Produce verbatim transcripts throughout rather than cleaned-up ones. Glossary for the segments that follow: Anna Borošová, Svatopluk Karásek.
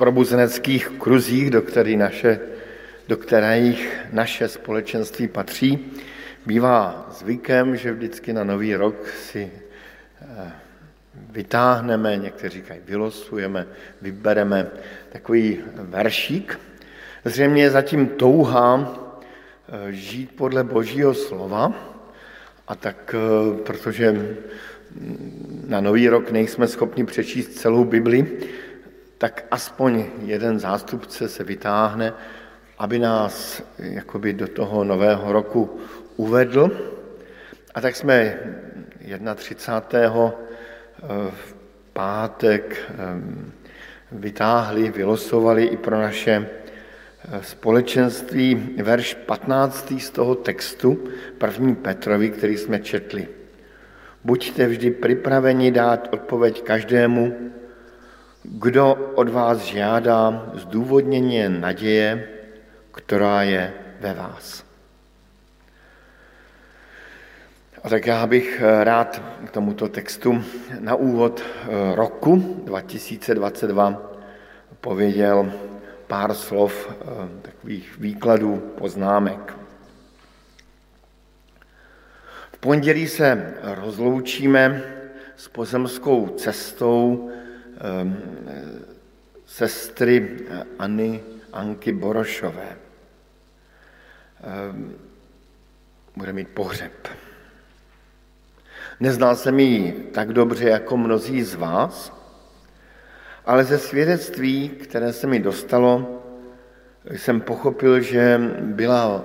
probuzeneckých kruzích, do kterých naše, do kterých naše společenství patří. Bývá zvykem, že vždycky na Nový rok si vytáhneme, někteří říkají vylosujeme, vybereme takový veršík. Zřejmě je zatím touha žít podle Božího slova, a tak, protože na Nový rok nejsme schopni přečíst celou Bibli, tak aspoň jeden zástupce se vytáhne, aby nás jakoby do toho nového roku uvedl. A tak jsme třicátého prvního v pátek vytáhli, vylosovali i pro naše společenství verš patnáctý z toho textu první Petrovi, který jsme četli. Buďte vždy připraveni dát odpověď každému, kdo od vás žádá zdůvodnění naděje, která je ve vás. A tak já bych rád k tomuto textu na úvod roku dva tisíce dvacet dva pověděl pár slov, takových výkladů, poznámek. V pondělí se rozloučíme s pozemskou cestou sestry Anny, Anky Borošové. Bude mít pohřeb. Neznal jsem ji tak dobře jako mnozí z vás, ale ze svědectví, které se mi dostalo, jsem pochopil, že byla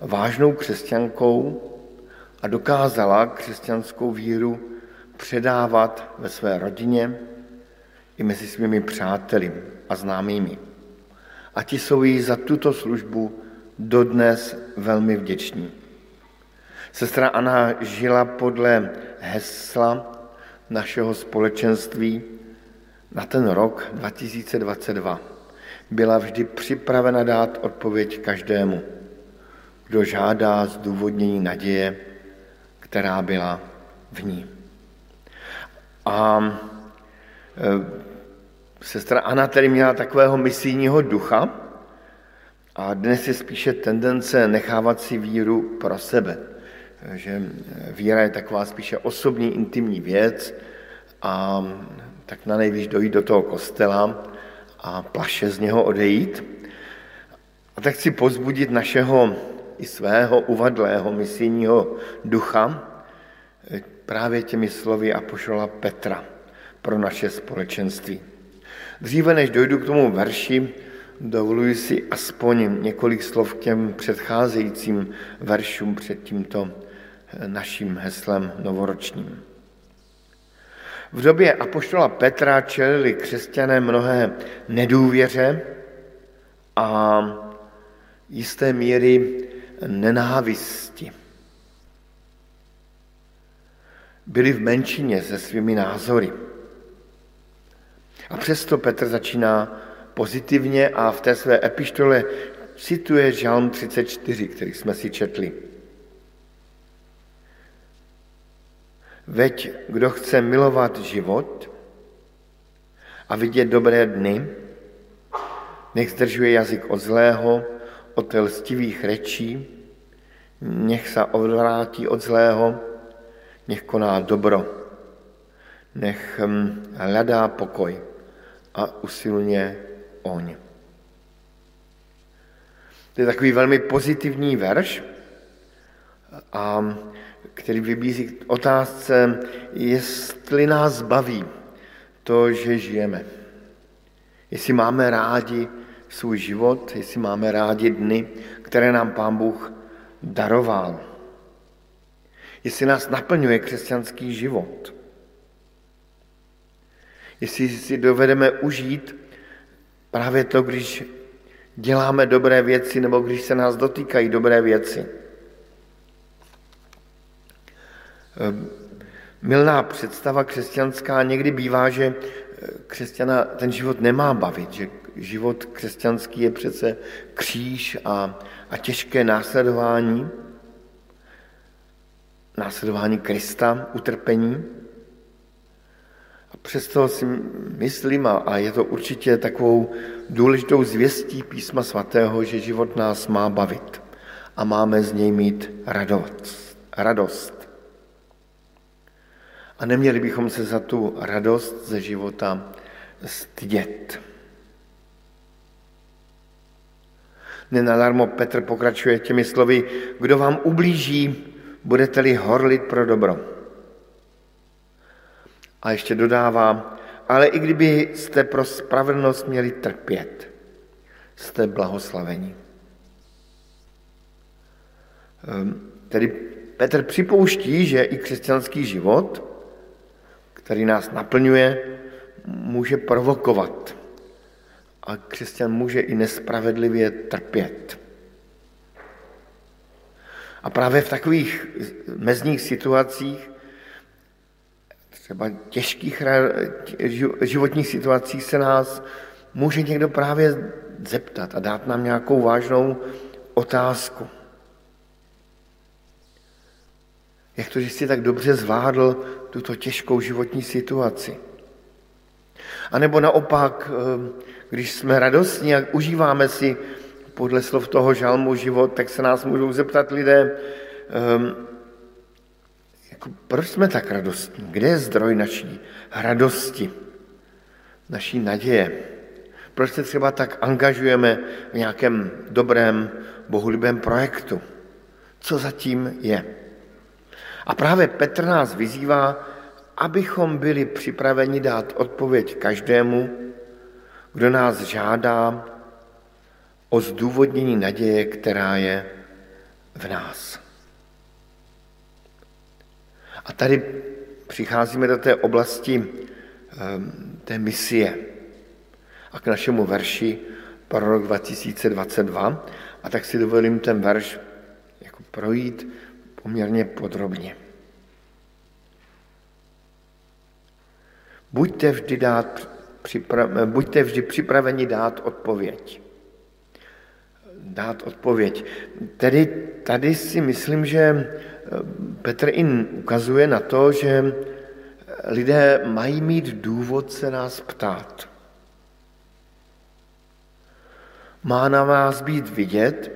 vážnou křesťankou a dokázala křesťanskou víru předávat ve své rodině i mezi svými přáteli a známými. A ti jsou jí za tuto službu dodnes velmi vděční. Sestra Anna žila podle hesla našeho společenství na ten rok dva tisíce dvacet dva. Byla vždy připravena dát odpověď každému, kdo žádá zdůvodnění naděje, která byla v ní. A sestra Anna tedy měla takového misijního ducha a dnes je spíše tendence nechávat si víru pro sebe. Že víra je taková spíše osobní, intimní věc a tak na nejvíc dojít do toho kostela a plaše z něho odejít. A tak chci povzbudit našeho i svého uvadlého misijního ducha právě těmi slovy apoštola Petra pro naše společenství. Dříve než dojdu k tomu verši, dovoluji si aspoň několik slov k těm předcházejícím veršům před tímto naším heslem novoročním. V době apoštola Petra čelili křesťané mnohé nedůvěře a jisté míry nenávisti. Byli v menšině se svými názory. A přesto Petr začíná pozitivně a v té své epištole cituje Žalm třicet čtyři, který jsme si četli. Veď kdo chce milovat život a vidět dobré dny, nech zdržuje jazyk od zlého, od lstivých rečí, nech se odvrátí od zlého, nech koná dobro, nech hledá pokoj a usilně oň. To je takový velmi pozitivní verš, a který vybízí k otázce, jestli nás baví to, že žijeme. Jestli máme rádi svůj život, jestli máme rádi dny, které nám Pán Bůh daroval. Jestli nás naplňuje křesťanský život. Jestli si dovedeme užít právě to, když děláme dobré věci nebo když se nás dotýkají dobré věci. Mylná představa křesťanská někdy bývá, že křesťana ten život nemá bavit, že život křesťanský je přece kříž a, a těžké následování, následování Krista, utrpení. A Přesto si myslím, a je to určitě takovou důležitou zvěstí písma svatého, že život nás má bavit a máme z něj mít radost. A neměli bychom se za tu radost ze života stydět. Nenadarmo Petr pokračuje těmi slovy, kdo vám ublíží, budete-li horlit pro dobro. A ještě dodává, ale i kdybyste pro spravedlnost měli trpět, jste blahoslaveni. Tedy Petr připouští, že i křesťanský život, který nás naplňuje, může provokovat. A křesťan může i nespravedlivě trpět. A právě v takových mezních situacích, třeba těžkých životních situacích, se nás může někdo právě zeptat a dát nám nějakou vážnou otázku. Jak to, že jsi tak dobře zvládl tuto těžkou životní situaci? A nebo naopak, když jsme radostní a užíváme si podle slov toho žalmu život, tak se nás můžou zeptat lidé, jako, proč jsme tak radostní? Kde je zdroj naší radosti, naší naděje? Proč se třeba tak angažujeme v nějakém dobrém, bohulibém projektu? Co zatím je? A právě Petr nás vyzývá, abychom byli připraveni dát odpověď každému, kdo nás žádá o zdůvodnění naděje, která je v nás. A tady přicházíme do té oblasti té misie a k našemu verši pro rok dva tisíce dvacet dva. A tak si dovolím ten verš jako projít poměrně podrobně. Buďte vždy, dát, připra- buďte vždy připraveni dát odpověď. Dát odpověď. Tedy tady si myslím, že Petr in ukazuje na to, že lidé mají mít důvod se nás ptát. Má na nás být vidět,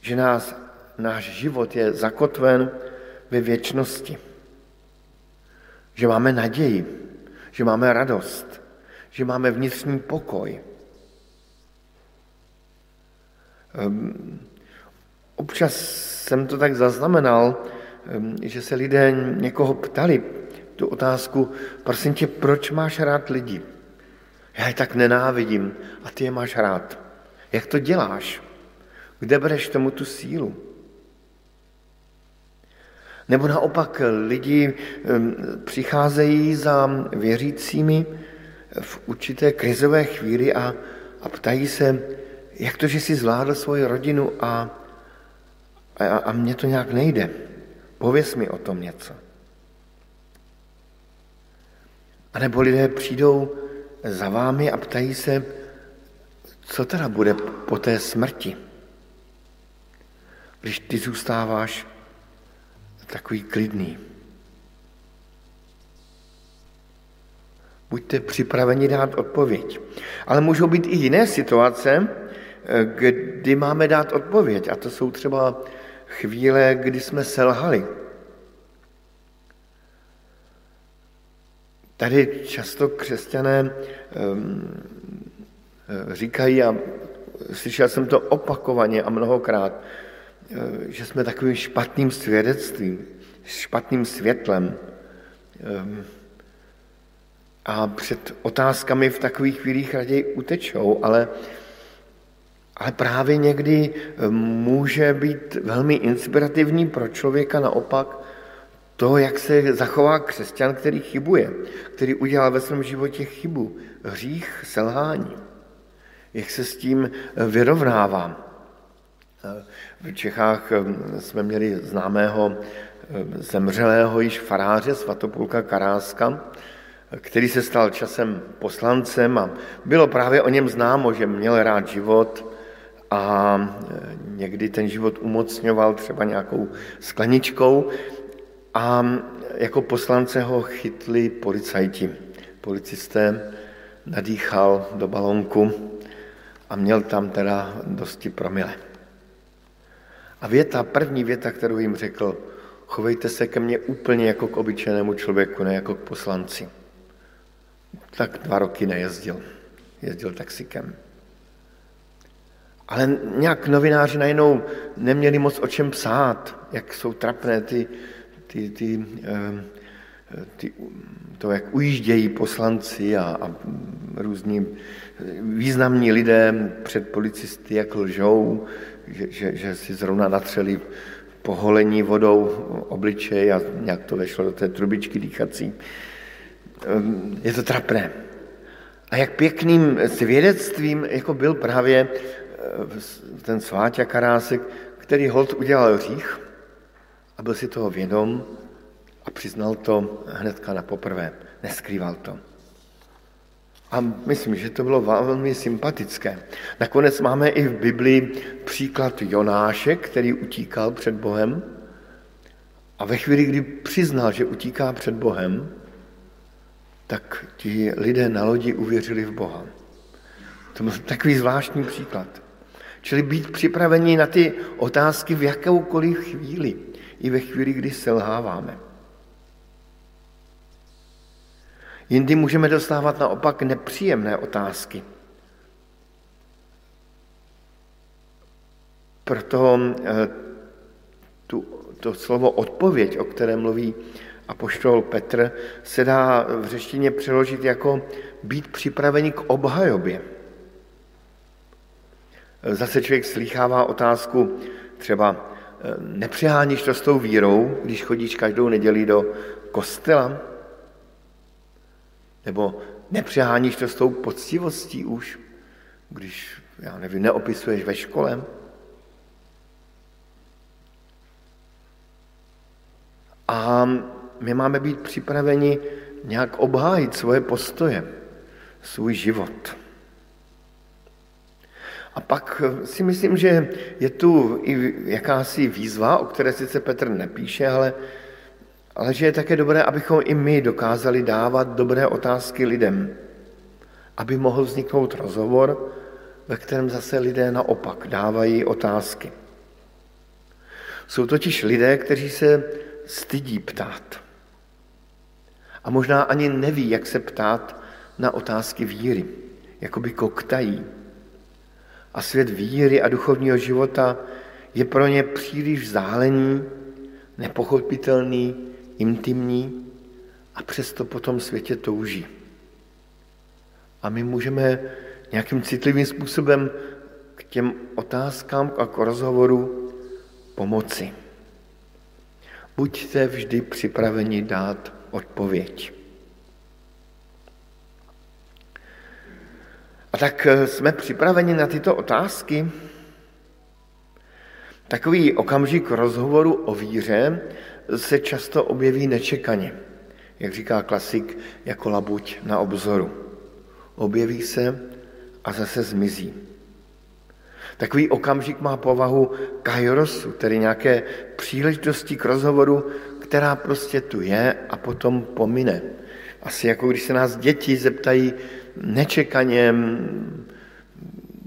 že nás, náš život je zakotven ve věčnosti. Že máme naději. Že máme radost, že máme vnitřní pokoj. Občas jsem to tak zaznamenal, že se lidé někoho ptali tu otázku, prosím tě, proč máš rád lidi? Já je tak nenávidím a ty je máš rád. Jak to děláš? Kde bereš tomu tu sílu? Nebo naopak lidi přicházejí za věřícími v určité krizové chvíli a, a ptají se, jak to, že jsi zvládl svoji rodinu a, a, a mně to nějak nejde. Pověz mi o tom něco. A nebo lidé přijdou za vámi a ptají se, co teda bude po té smrti, když ty zůstáváš takový klidný. Buďte připraveni dát odpověď. Ale můžou být i jiné situace, kdy máme dát odpověď. A to jsou třeba chvíle, kdy jsme selhali. Tady často křesťané říkají, a slyšel jsem to opakovaně a mnohokrát, že jsme takovým špatným svědectvím, špatným světlem. A před otázkami v takových chvílích raději utečou, ale, ale právě někdy může být velmi inspirativní pro člověka naopak to, jak se zachová křesťan, který chybuje, který udělal ve svém životě chybu, hřích, selhání. Jak se s tím vyrovnává. V Čechách jsme měli známého zemřelého již faráře Svatopluka Karáska, který se stal časem poslancem a bylo právě o něm známo, že měl rád život a někdy ten život umocňoval třeba nějakou skleničkou a jako poslance ho chytli policajti policisté nadýchal do balónku a měl tam teda dosti promile. A věta, první věta, kterou jim řekl, chovejte se ke mně úplně jako k obyčejnému člověku, ne jako k poslanci. Tak dva roky nejezdil, jezdil taxikem. Ale nějak novináři najednou neměli moc o čem psát, jak jsou trapné ty, ty, ty, ty, to, jak ujíždějí poslanci a, a různí významní lidé před policisty, jak lžou, že, že, že si zrovna natřeli poholení vodou obličej a nějak to vešlo do té trubičky dýchací. Je to trapné. A jak pěkným svědectvím jako byl právě ten Sváťa Karásek, který holt udělal hřích a byl si toho vědom a přiznal to hnedka na poprvé. Neskrýval to. A myslím, že to bylo velmi sympatické. Nakonec máme i v Biblii příklad Jonáše, který utíkal před Bohem a ve chvíli, kdy přiznal, že utíká před Bohem, tak ti lidé na lodi uvěřili v Boha. To byl takový zvláštní příklad. Čili být připraveni na ty otázky v jakoukoliv chvíli, i ve chvíli, kdy selháváme. Jindy můžeme dostávat naopak nepříjemné otázky. Proto tu, to slovo odpověď, o kterém mluví apoštol Petr, se dá v řeštině přeložit jako být připraveni k obhajobě. Zase člověk slýchává otázku třeba, nepřeháníš to s tou vírou, když chodíš každou neděli do kostela? Nebo nepřeháníš to s tou poctivostí už, když, já nevím, neopisuješ ve škole? A my máme být připraveni nějak obhájit svoje postoje, svůj život. A pak si myslím, že je tu i jakási výzva, o které sice Petr nepíše, ale, ale že je také dobré, abychom i my dokázali dávat dobré otázky lidem, aby mohl vzniknout rozhovor, ve kterém zase lidé naopak dávají otázky. Jsou totiž lidé, kteří se stydí ptát. A možná ani neví, jak se ptát na otázky víry, jakoby koktají. A svět víry a duchovního života je pro ně příliš vzdálený, nepochopitelný, intimní a přesto po tom světě touží. A my můžeme nějakým citlivým způsobem k těm otázkám a k rozhovoru pomoci. Buďte vždy připraveni dát odpověď. A tak jsme připraveni na tyto otázky. Takový okamžik rozhovoru o víře se často objeví nečekaně, jak říká klasik, jako labuť na obzoru. Objeví se a zase zmizí. Takový okamžik má povahu kairosu, tedy nějaké příležitosti k rozhovoru, která prostě tu je a potom pomine. Asi jako když se nás děti zeptají nečekaně,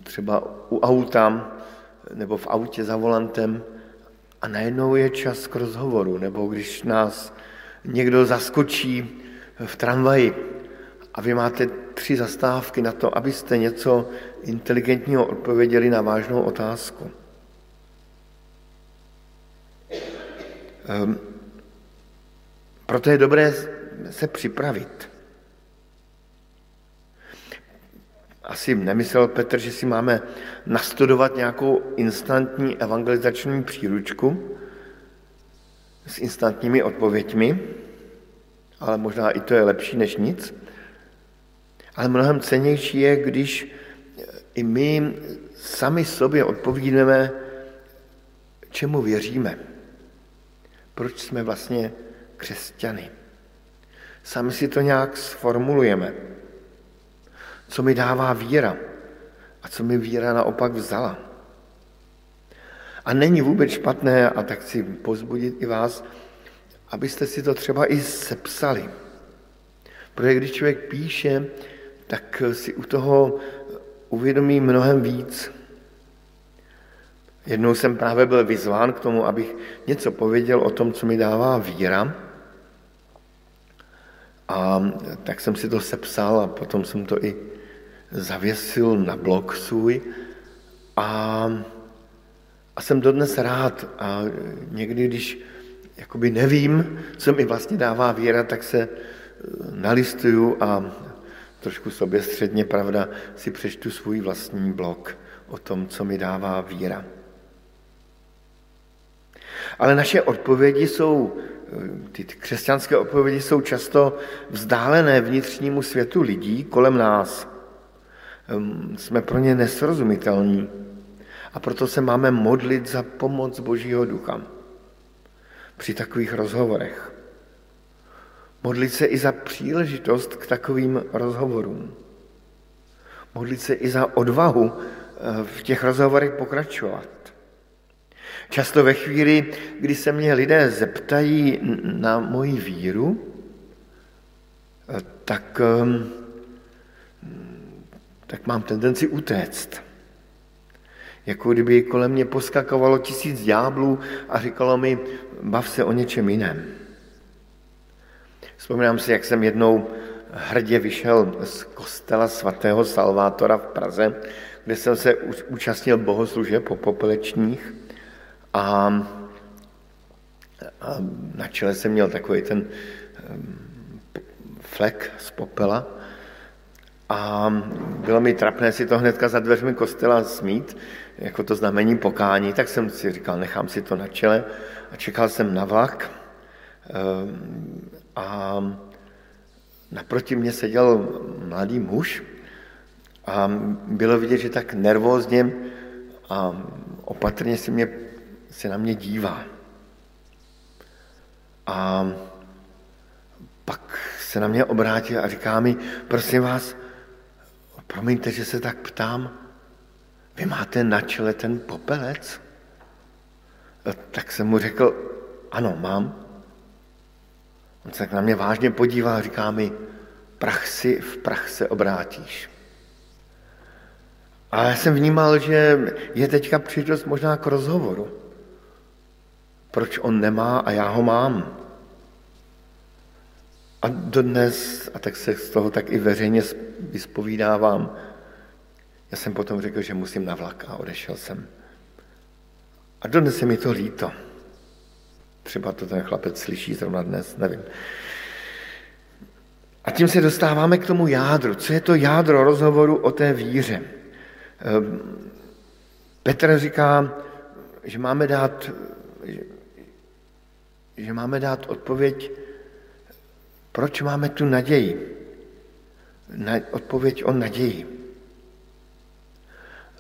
třeba u auta nebo v autě za volantem, a najednou je čas k rozhovoru, nebo když nás někdo zaskočí v tramvaji a vy máte tři zastávky na to, abyste něco inteligentního odpověděli na vážnou otázku. Proto je dobré se připravit. Asi nemyslel Petr, že si máme nastudovat nějakou instantní evangelizační příručku s instantními odpověďmi, ale možná i to je lepší než nic. Ale mnohem cennější je, když i my sami sobě odpovídeme, čemu věříme, proč jsme vlastně křesťany. Sami si to nějak sformulujeme. Co mi dává víra a co mi víra naopak vzala. A není vůbec špatné, a tak chci povzbudit i vás, abyste si to třeba i sepsali. Protože když člověk píše, tak si u toho uvědomí mnohem víc. Jednou jsem právě byl vyzván k tomu, abych něco pověděl o tom, co mi dává víra. A tak jsem si to sepsal a potom jsem to i zavěsil na blog svůj. A, a jsem dodnes rád. A někdy, když jakoby nevím, co mi vlastně dává víra, tak se nalistuju a trošku soběstředně, pravda, si přečtu svůj vlastní blog o tom, co mi dává víra. Ale naše odpovědi jsou, ty křesťanské odpovědi jsou často vzdálené vnitřnímu světu lidí kolem nás. Jsme pro ně nesrozumitelní a proto se máme modlit za pomoc Božího ducha při takových rozhovorech. Modlit se i za příležitost k takovým rozhovorům. Modlit se i za odvahu v těch rozhovorech pokračovat. Často ve chvíli, kdy se mě lidé zeptají na moji víru, tak, tak mám tendenci utéct. Jako kdyby kolem mě poskakovalo tisíc ďáblů a říkalo mi, bav se o něčem jiném. Vzpomínám si, jak jsem jednou hrdě vyšel z kostela svatého Salvátora v Praze, kde jsem se účastnil bohoslužeb po popelečních a, a na čele jsem měl takový ten flek z popela a bylo mi trapné si to hnedka za dveřmi kostela smít, jako to znamení pokání, tak jsem si říkal, nechám si to na čele a čekal jsem na vlak a naproti mě seděl mladý muž a bylo vidět, že tak nervózně a opatrně se, mě, se na mě dívá. A pak se na mě obrátil a říká mi, prosím vás, promiňte, že se tak ptám, vy máte na čele ten popelec? Tak jsem mu řekl, ano, mám. On se tak na mě vážně podívá a říká mi, prach si v prach se obrátíš. A já jsem vnímal, že je teďka příležitost možná k rozhovoru. Proč on nemá a já ho mám. A dodnes, a tak se z toho tak i veřejně vyspovídávám, já jsem potom řekl, že musím na vlak a odešel jsem. A dodnes je mi to líto. Třeba to ten chlapec slyší zrovna dnes, nevím. A tím se dostáváme k tomu jádru. Co je to jádro rozhovoru o té víře? Petr říká, že máme dát, že, že máme dát odpověď, proč máme tu naději. Na, odpověď o naději.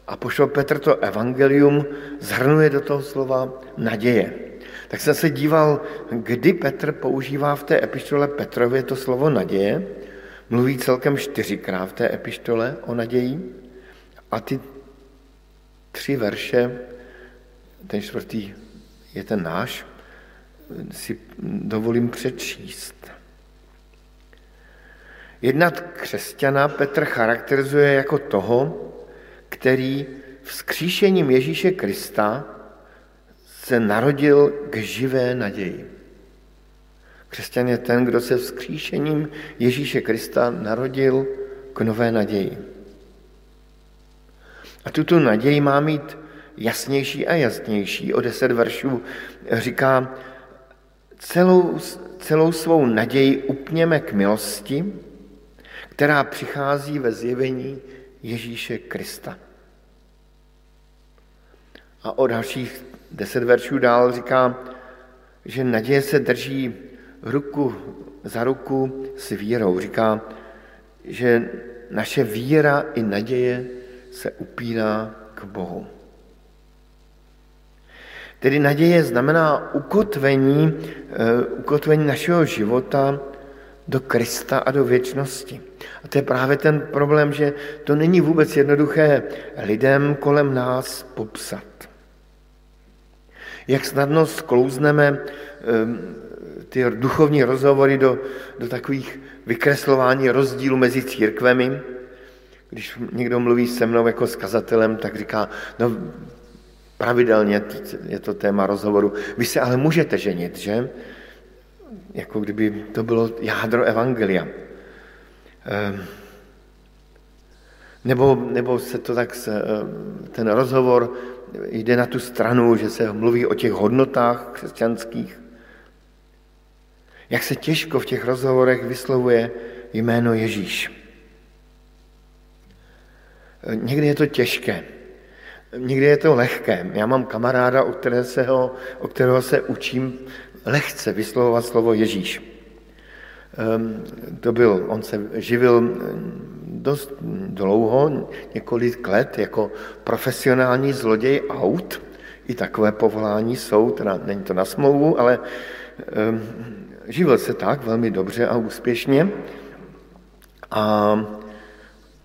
A apoštol Petr to evangelium zhrnuje do toho slova naděje. Tak jsem se díval, kdy Petr používá v té epištole Petrově to slovo naděje. Mluví celkem čtyřikrát v té epištole o naději. A ty tři verše, ten čtvrtý je ten náš, si dovolím přečíst. Jednat křesťana Petr charakterizuje jako toho, který vzkříšením Ježíše Krista se narodil k živé naději. Křesťan je ten, kdo se vzkříšením Ježíše Krista narodil k nové naději. A tuto naději má mít jasnější a jasnější. O deset veršů říká, celou, celou svou naději upněme k milosti, která přichází ve zjevení Ježíše Krista. A o dalších deset veršů dál říká, že naděje se drží ruku za ruku s vírou. Říká, že naše víra i naděje se upíná k Bohu. Tedy naděje znamená ukotvení, ukotvení našeho života do Krista a do věčnosti. A to je právě ten problém, že to není vůbec jednoduché lidem kolem nás popsat. Jak snadno sklouzneme ty duchovní rozhovory do, do takových vykreslování rozdílu mezi církvemi. Když někdo mluví se mnou jako s kazatelem, tak říká, no pravidelně je to téma rozhovoru. Vy se ale můžete ženit, že? Jako kdyby to bylo jádro evangelia. Nebo, nebo se to tak, ten rozhovor jde na tu stranu, že se mluví o těch hodnotách křesťanských. Jak se těžko v těch rozhovorech vyslovuje jméno Ježíš. Někdy je to těžké, někdy je to lehké. Já mám kamaráda, o kterého se, ho, o kterého se učím lehce vyslovovat slovo Ježíš. To byl, on se živil dost dlouho, několik let, jako profesionální zloděj aut. I takové povolání jsou, teda není to na smlouvu, ale živil se tak velmi dobře a úspěšně. A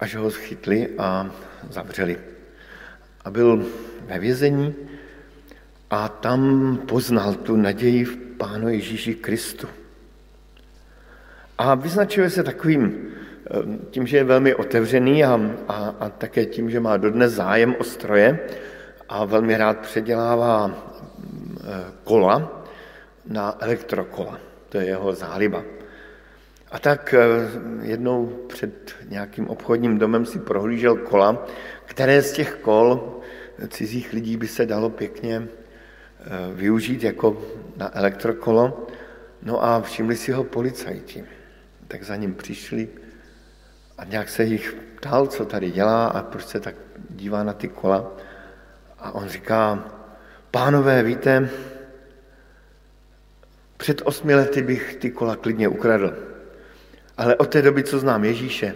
až ho chytli a zavřeli. A byl ve vězení a tam poznal tu naději v Pánu Ježíši Kristu. A vyznačuje se takovým, tím, že je velmi otevřený a, a, a také tím, že má dodnes zájem o stroje a velmi rád předělává kola na elektrokola. To je jeho záliba. A tak jednou před nějakým obchodním domem si prohlížel kola, které z těch kol cizích lidí by se dalo pěkně využít jako na elektrokolo. No a všimli si ho policajti. Tak za ním přišli a nějak se jich ptal, co tady dělá a proč se tak dívá na ty kola. A on říká, pánové, víte, před osmi lety bych ty kola klidně ukradl. Ale od té doby, co znám Ježíše,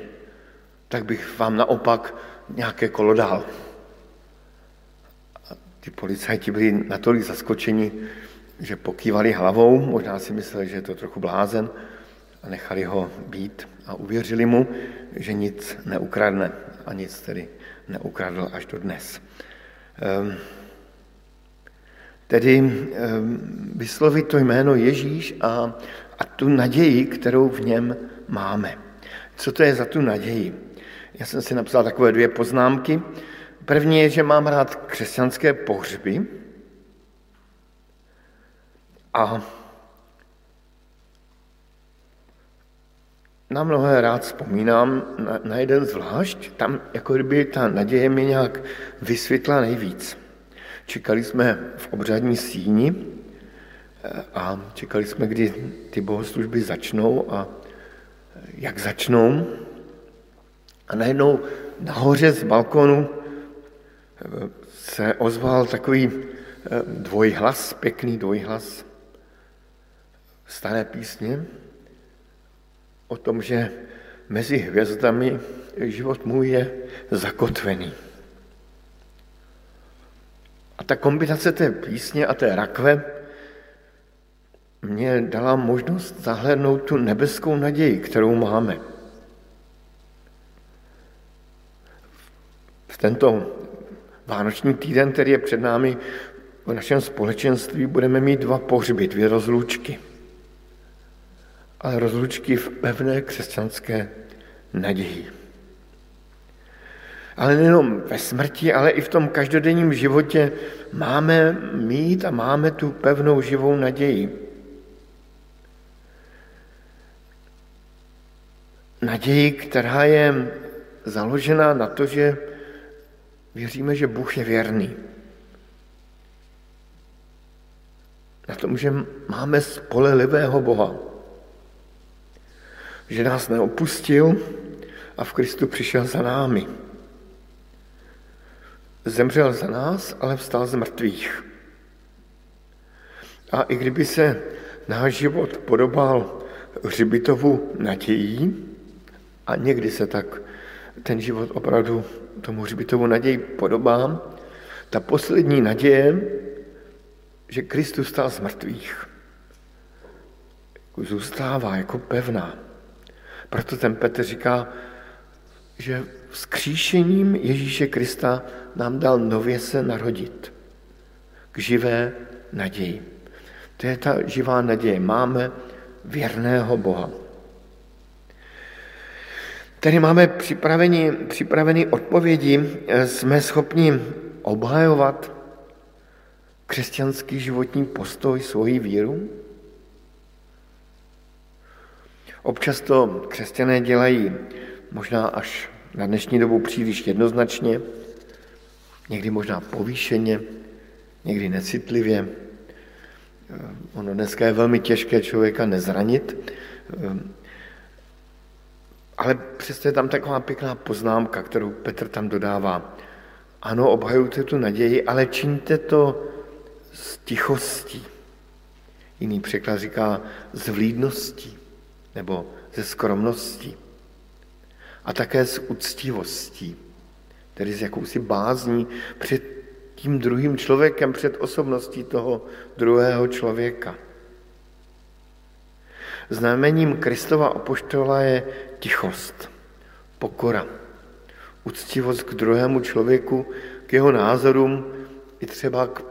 tak bych vám naopak nějaké kolo dal. A ty policajti byli natolik zaskočeni, že pokývali hlavou, možná si mysleli, že je to trochu blázen, a nechali ho být a uvěřili mu, že nic neukradne. A nic tedy neukradl až do dnes. Ehm, tedy ehm, vyslovit to jméno Ježíš a, a tu naději, kterou v něm máme. Co to je za tu naději? Já jsem si napsal takové dvě poznámky. První je, že mám rád křesťanské pohřby a na mnohé rád vzpomínám, na, na jeden zvlášť, tam jako kdyby ta naděje mi nějak vysvětla nejvíc. Čekali jsme v obřadní síni a čekali jsme, kdy ty bohoslužby začnou a jak začnou. A najednou nahoře z balkonu se ozval takový dvojhlas, pěkný dvojhlas staré písně o tom, že mezi hvězdami život můj je zakotvený. A ta kombinace té písně a té rakve mě dala možnost zahlédnout tu nebeskou naději, kterou máme. V tento vánoční týden, který je před námi, v našem společenství budeme mít dva pohřby, dvě rozlučky. Ale rozlučky v pevné křesťanské naději. Ale nejenom ve smrti, ale i v tom každodenním životě máme mít a máme tu pevnou živou naději. Naději, která je založena na to, že věříme, že Bůh je věrný. Na tom, že máme spolehlivého Boha. Že nás neopustil a v Kristu přišel za námi. Zemřel za nás, ale vstal z mrtvých. A i kdyby se náš život podobal hřbitovu nadějí, a někdy se tak ten život opravdu tomu hřbitovu naději podobá, ta poslední naděje, že Kristus stál z mrtvých, zůstává jako pevná. Proto ten Petr říká, že vzkříšením Ježíše Krista nám dal nově se narodit k živé naději. To je ta živá naděje. Máme věrného Boha. Tedy máme připraveni, připraveni odpovědi, jsme schopni obhajovat křesťanský životní postoj, svoji víru. Občas to křesťané dělají možná až na dnešní dobu příliš jednoznačně, někdy možná povýšeně, někdy necitlivě. Ono dneska je velmi těžké člověka nezranit, ale přesto je tam taková pěkná poznámka, kterou Petr tam dodává. Ano, obhajujte tu naději, ale čiňte to s tichostí. Jiný překlad říká s vlídností nebo ze skromností. A také s uctivostí, tedy s jakousi bázní před tím druhým člověkem, před osobností toho druhého člověka. Znamením Kristova apoštola je tichost, pokora, uctivost k druhému člověku, k jeho názorům i třeba k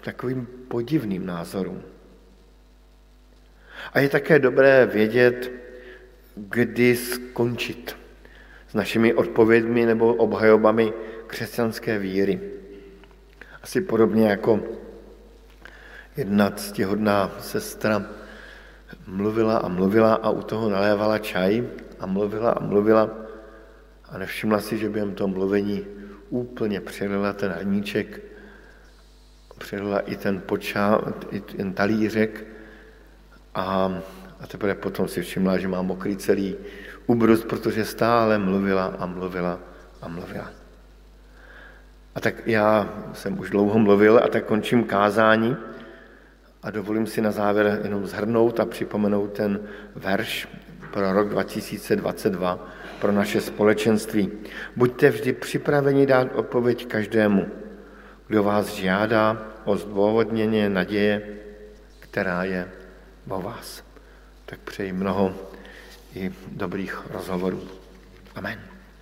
takovým podivným názorům. A je také dobré vědět, kdy skončit s našimi odpověďmi nebo obhajobami křesťanské víry. Asi podobně jako jedna ctihodná sestra mluvila a mluvila a u toho nalévala čaj a mluvila a mluvila a nevšimla si, že během toho mluvení úplně přelila ten haníček, přelila i ten počá, i ten talířek a, a teprve potom si všimla, že má mokrý celý ubrus, protože stále mluvila a mluvila a mluvila. A tak já jsem už dlouho mluvil a tak končím kázání a dovolím si na závěr jenom zhrnout a připomenout ten verš pro rok dva tisíce dvacet dva, pro naše společenství. Buďte vždy připraveni dát odpověď každému, kdo vás žádá o zdůvodnění naděje, která je vo vás. Tak přeji mnoho i dobrých rozhovorů. Amen.